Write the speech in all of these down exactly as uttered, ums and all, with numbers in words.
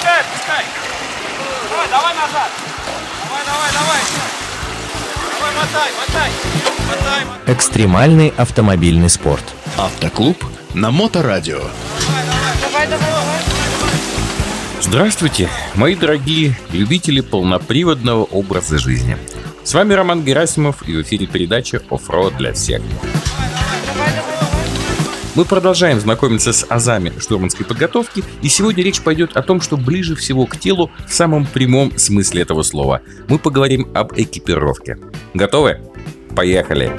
пускай, пускай. Давай, давай назад. Давай, давай, давай. Давай, мотай, мотай. Мотай, мотай. Экстремальный автомобильный спорт. Автоклуб на Моторадио. Давай, давай, давай, давай. Здравствуйте, мои дорогие любители полноприводного образа жизни. С вами Роман Герасимов и в эфире передача «Оффроуд для всех». Мы продолжаем знакомиться с азами штурманской подготовки, и сегодня речь пойдет о том, что ближе всего к телу в самом прямом смысле этого слова. Мы поговорим об экипировке. Готовы? Поехали!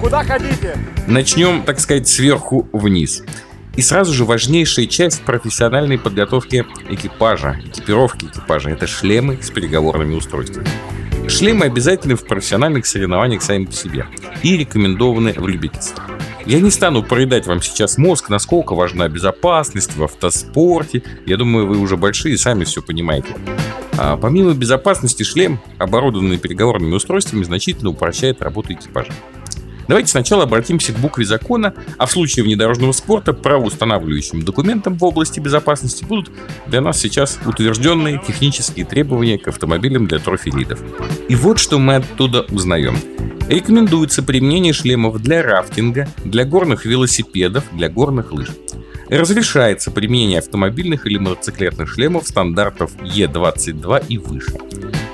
Куда ходите? Начнем, так сказать, сверху вниз. И сразу же важнейшая часть профессиональной подготовки экипажа, экипировки экипажа – это шлемы с переговорными устройствами. Шлемы обязательны в профессиональных соревнованиях сами по себе и рекомендованы в любительстве. Я не стану проедать вам сейчас мозг, насколько важна безопасность в автоспорте. Я думаю, вы уже большие и сами все понимаете. А помимо безопасности, шлем, оборудованный переговорными устройствами, значительно упрощает работу экипажа. Давайте сначала обратимся к букве закона, а в случае внедорожного спорта правоустанавливающим документом в области безопасности будут для нас сейчас утвержденные технические требования к автомобилям для трофилидов. И вот что мы оттуда узнаем. Рекомендуется применение шлемов для рафтинга, для горных велосипедов, для горных лыж. Разрешается применение автомобильных или мотоциклетных шлемов стандартов Е двадцать два и выше.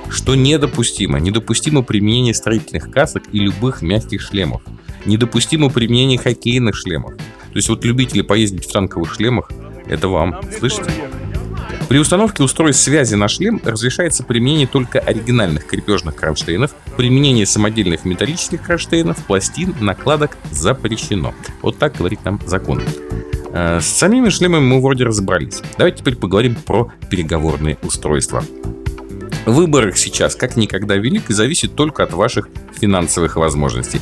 Что недопустимо? Недопустимо применение строительных касок и любых мягких шлемов. Недопустимо применение хоккейных шлемов. То есть вот любители поездить в танковых шлемах, это вам, слышите? При установке устройств связи на шлем разрешается применение только оригинальных крепежных кронштейнов. Применение самодельных металлических кронштейнов, пластин, накладок запрещено. Вот так говорит нам закон. С самими шлемами мы вроде разобрались. Давайте теперь поговорим про переговорные устройства. Выбор их сейчас как никогда велик и зависит только от ваших финансовых возможностей.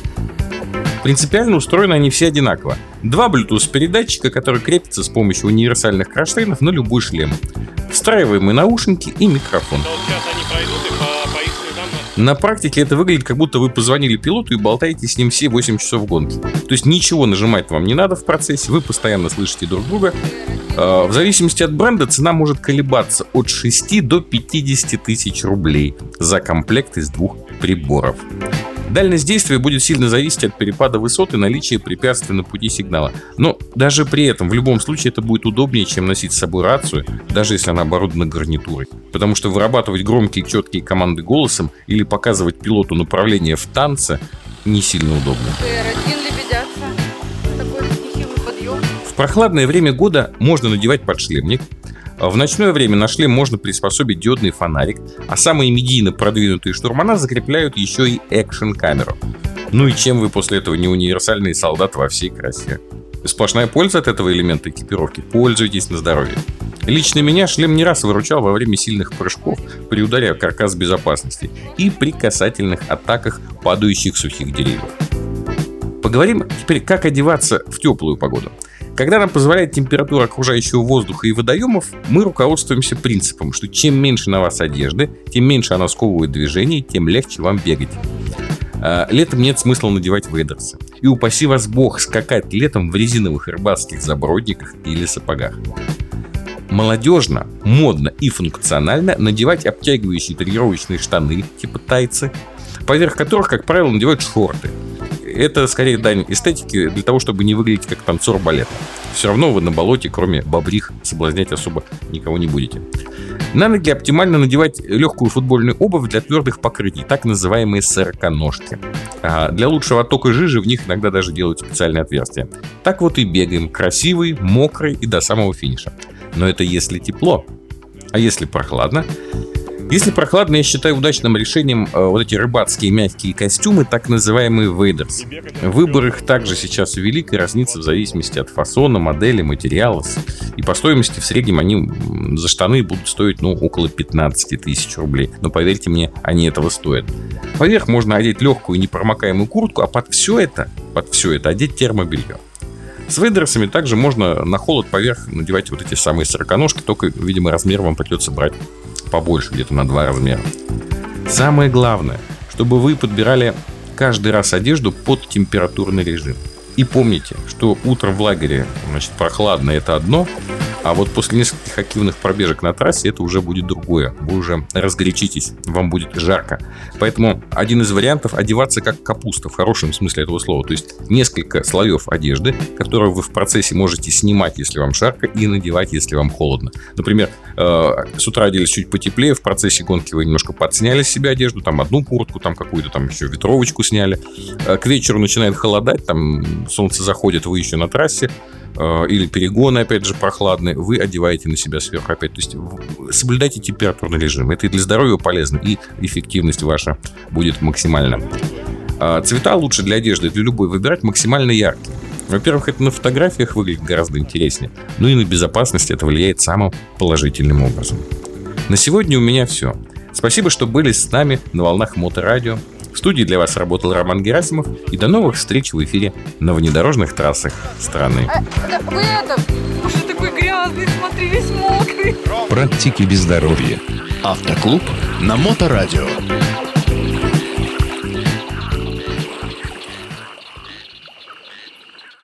Принципиально устроены они все одинаково. Два Bluetooth-передатчика, которые крепятся с помощью универсальных кронштейнов на любой шлем. Встраиваемые наушники и микрофон. На практике это выглядит, как будто вы позвонили пилоту и болтаете с ним все восемь часов гонки. То есть ничего нажимать вам не надо в процессе, вы постоянно слышите друг друга. В зависимости от бренда цена может колебаться от шести до пятидесяти тысяч рублей за комплект из двух приборов. Дальность действия будет сильно зависеть от перепада высоты и наличия препятствий на пути сигнала. Но даже при этом в любом случае это будет удобнее, чем носить с собой рацию, даже если она оборудована гарнитурой. Потому что вырабатывать громкие четкие команды голосом или показывать пилоту направление в танце не сильно удобно. В прохладное время года можно надевать подшлемник. В ночное время на шлем можно приспособить диодный фонарик, а самые медийно продвинутые штурмана закрепляют еще и экшн-камеру. Ну и чем вы после этого не универсальный солдат во всей красе? Сплошная польза от этого элемента экипировки. Пользуйтесь на здоровье. Лично меня шлем не раз выручал во время сильных прыжков при ударе о каркас безопасности и при касательных атаках падающих сухих деревьев. Поговорим теперь, как одеваться в теплую погоду. Когда нам позволяет температура окружающего воздуха и водоемов, мы руководствуемся принципом, что чем меньше на вас одежды, тем меньше она сковывает движение, тем легче вам бегать. Летом нет смысла надевать вейдерсы. И упаси вас бог скакать летом в резиновых рыбацких забродниках или сапогах. Молодежно, модно и функционально надевать обтягивающие тренировочные штаны, типа тайцы, поверх которых, как правило, надевают шорты. Это скорее дань эстетики для того, чтобы не выглядеть как танцор балета. Все равно вы на болоте, кроме бобрих, соблазнять особо никого не будете. На ноги оптимально надевать легкую футбольную обувь для твердых покрытий, так называемые сороконожки. А для лучшего оттока жижи в них иногда даже делают специальные отверстия. Так вот и бегаем, красивый, мокрый и до самого финиша. Но это если тепло, а если прохладно... Если прохладно, я считаю удачным решением э, вот эти рыбацкие мягкие костюмы, так называемые вейдерс. Выбор их также сейчас велик и разнится в зависимости от фасона, модели, материала. И по стоимости в среднем они за штаны будут стоить ну, около пятнадцати тысяч рублей. Но поверьте мне, они этого стоят. Поверх можно одеть легкую непромокаемую куртку, а под все это, под все это одеть термобелье. С вейдерсами также можно на холод поверх надевать вот эти самые сороконожки, только, видимо, размер вам придется брать побольше, где-то на два размера. Самое главное, чтобы вы подбирали каждый раз одежду под температурный режим. И помните, что утром в лагере, значит, прохладно — это одно, А вот после нескольких активных пробежек на трассе это уже будет другое. Вы уже разгорячитесь, вам будет жарко. Поэтому один из вариантов — одеваться как капуста, в хорошем смысле этого слова. То есть несколько слоев одежды, которые вы в процессе можете снимать, если вам жарко, и надевать, если вам холодно. Например, э, с утра оделись чуть потеплее, в процессе гонки вы немножко подсняли с себя одежду, там одну куртку, там какую-то там еще ветровочку сняли. Э, к вечеру начинает холодать, там солнце заходит, вы еще на трассе, э, или перегоны, опять же, прохладные, вы одеваете на себя сверху опять. То есть соблюдайте температурный режим. Это и для здоровья полезно, и эффективность ваша будет максимальна. Э, цвета лучше для одежды, для любой, выбирать максимально яркие. Во-первых, это на фотографиях выглядит гораздо интереснее. Ну и на безопасность это влияет самым положительным образом. На сегодня у меня все. Спасибо, что были с нами на волнах Моторадио. В студии для вас работал Роман Герасимов. И до новых встреч в эфире на внедорожных трассах страны. А, да, вы это, уже такой грязный, смотри, весь мокрый. Практики без здоровья. Автоклуб на Моторадио.